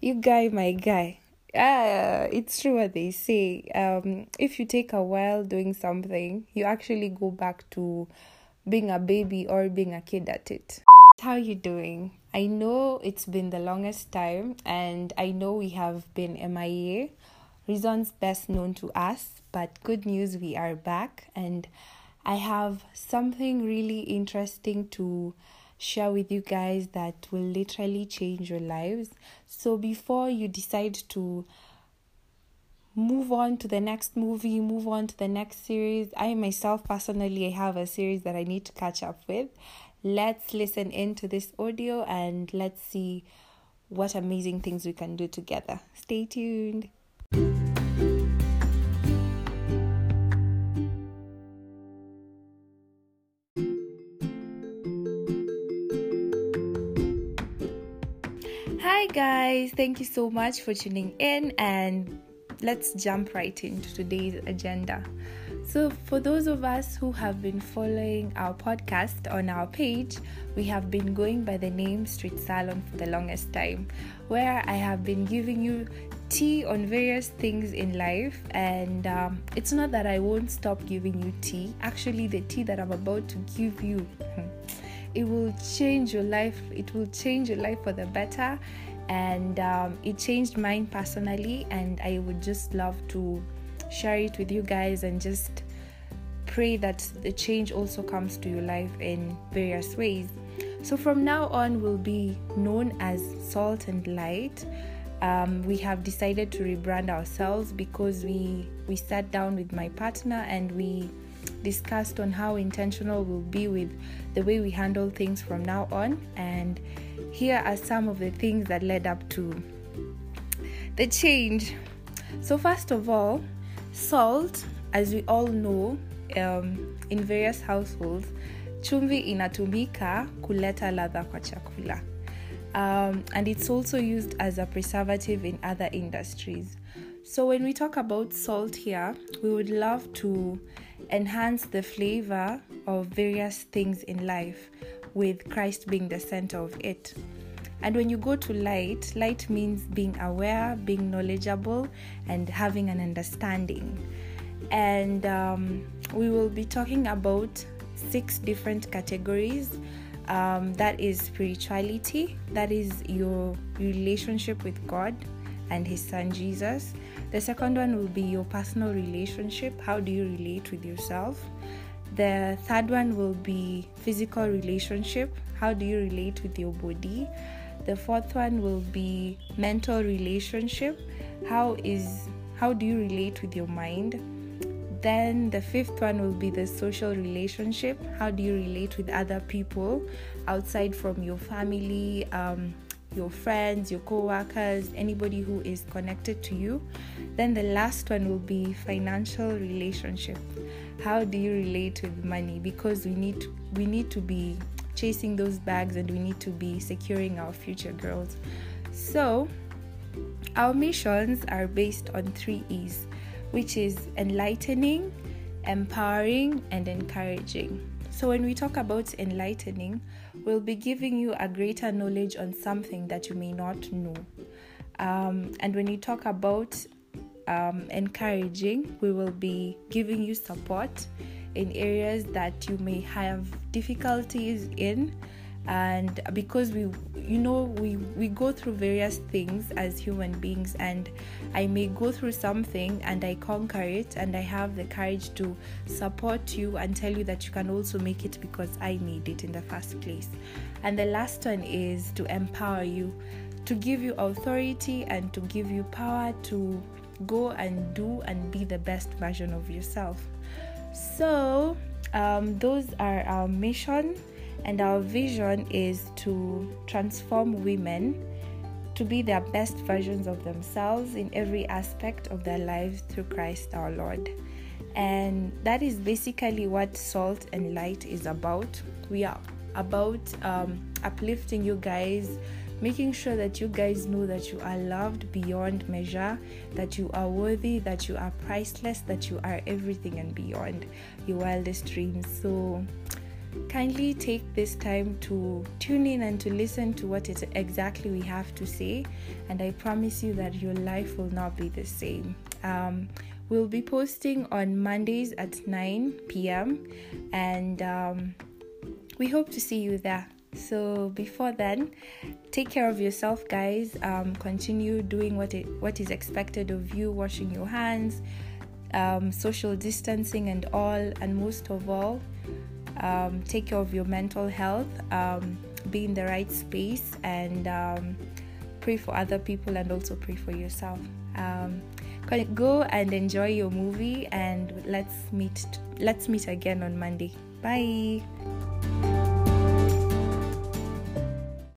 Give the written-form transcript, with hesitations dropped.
You guy, my guy. It's true what they say. If you take a while doing something, you actually go back to being a baby or being a kid at it. How you doing? I know it's been the longest time, and I know we have been MIA, reasons best known to us, but good news, we are back, and I have something really interesting to share with you guys that will literally change your lives. So before you decide to move on to the next movie, move on to the next series, I myself personally have a series that I need to catch up with. Let's listen into this audio and let's see what amazing things we can do together. Stay tuned. Hi guys, thank you so much for tuning in, and let's jump right into today's agenda. So for those of us who have been following our podcast on our page, we have been going by the name Street Salon for the longest time, where I have been giving you tea on various things in life. And it's not that I won't stop giving you tea. Actually, the tea that I'm about to give you, it will change your life. It will change your life for the better. And it changed mine personally, and I would just love to share it with you guys and just pray that the change also comes to your life in various ways. So from now on, we'll be known as Salt and Light. We have decided to rebrand ourselves because we sat down with my partner and we discussed on how intentional we'll be with the way we handle things from now on. And here are some of the things that led up to the change. So first of all, salt, as we all know, in various households, chumvi inatumika kuleta ladha kwa chakula. And it's also used as a preservative in other industries. So when we talk about salt here, we would love to enhance the flavor of various things in life, with Christ being the center of it. And when you go to light, light means being aware, being knowledgeable, and having an understanding. And we will be talking about 6 different categories. That is spirituality, that is your relationship with God and His Son Jesus. The second one will be your personal relationship. How do you relate with yourself? The third one will be physical relationship. How do you relate with your body? The fourth one will be mental relationship. How do you relate with your mind? Then the fifth one will be the social relationship. How do you relate with other people outside from your family, your friends, your co-workers, anybody who is connected to you? Then the last one will be financial relationship. How do you relate with money? Because we need to be chasing those bags, and we need to be securing our future, girls. So our missions are based on 3 E's, which is enlightening, empowering, and encouraging. So when we talk about enlightening, we'll be giving you a greater knowledge on something that you may not know. And when you talk about encouraging, we will be giving you support in areas that you may have difficulties in. And because we go through various things as human beings, and I may go through something and I conquer it, and I have the courage to support you and tell you that you can also make it because I made it in the first place. And the last one is to empower you, to give you authority and to give you power to go and do and be the best version of yourself. So those are our mission. And our vision is to transform women to be their best versions of themselves in every aspect of their lives through Christ our Lord. And that is basically what Salt and Light is about. We are about uplifting you guys, making sure that you guys know that you are loved beyond measure, that you are worthy, that you are priceless, that you are everything and beyond your wildest dreams. So Kindly take this time to tune in and to listen to what it exactly we have to say, and I promise you that your life will not be the same. We'll be posting on Mondays at 9 p.m. and we hope to see you there. So before then, take care of yourself, guys. Continue doing what is expected of you, washing your hands, social distancing and all, and most of all, take care of your mental health, be in the right space, and pray for other people and also pray for yourself. Go and enjoy your movie, and let's meet again on Monday. Bye.